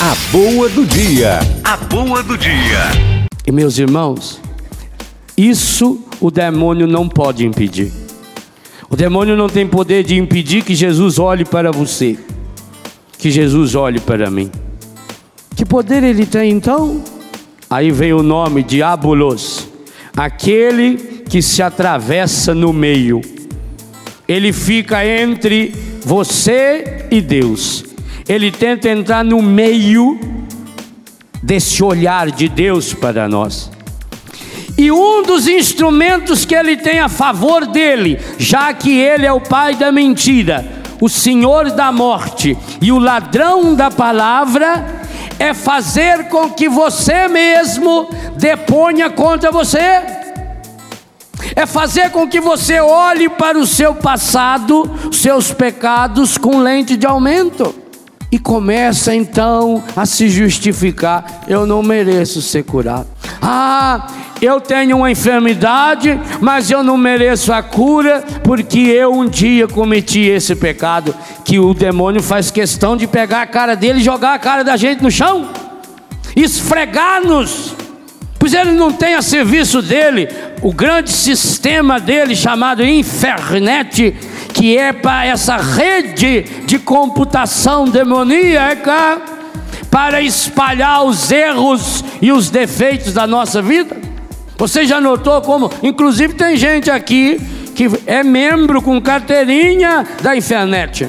A boa do dia. A boa do dia. E meus irmãos, isso o demônio não pode impedir. O demônio não tem poder de impedir que Jesus olhe para você, que Jesus olhe para mim. Que poder ele tem então? Aí vem o nome de Diabolos, aquele que se atravessa no meio. Ele fica entre você e Deus. Ele tenta entrar no meio desse olhar de Deus para nós. E um dos instrumentos que ele tem a favor dele, já que ele é o pai da mentira, o senhor da morte e o ladrão da palavra, é fazer com que você mesmo deponha contra você. É fazer com que você olhe para o seu passado, seus pecados com lente de aumento. E começa então a se justificar: eu não mereço ser curado. Eu tenho uma enfermidade, mas eu não mereço a cura, porque eu um dia cometi esse pecado. Que o demônio faz questão de pegar a cara dele e jogar a cara da gente no chão, esfregar-nos, pois ele não tem a serviço dele o grande sistema dele chamado internet, que é para essa rede de computação demoníaca, para espalhar os erros e os defeitos da nossa vida. Você já notou como, inclusive tem gente aqui que é membro com carteirinha da internet.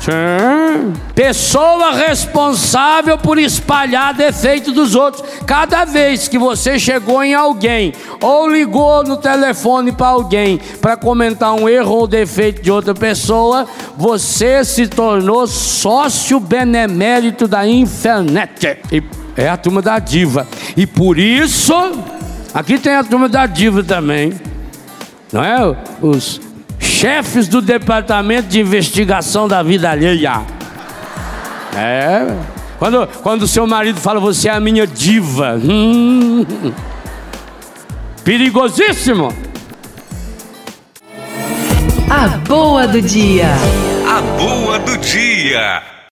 Sim. Pessoa responsável por espalhar defeito dos outros. Cada vez que você chegou em alguém ou ligou no telefone para alguém para comentar um erro ou defeito de outra pessoa, você se tornou sócio benemérito da internet. E é a turma da diva. E por isso, aqui tem a turma da diva também, não é? Os chefes do departamento de investigação da vida alheia. Quando seu marido fala: você é a minha diva. Perigosíssimo. A boa do dia. A boa do dia.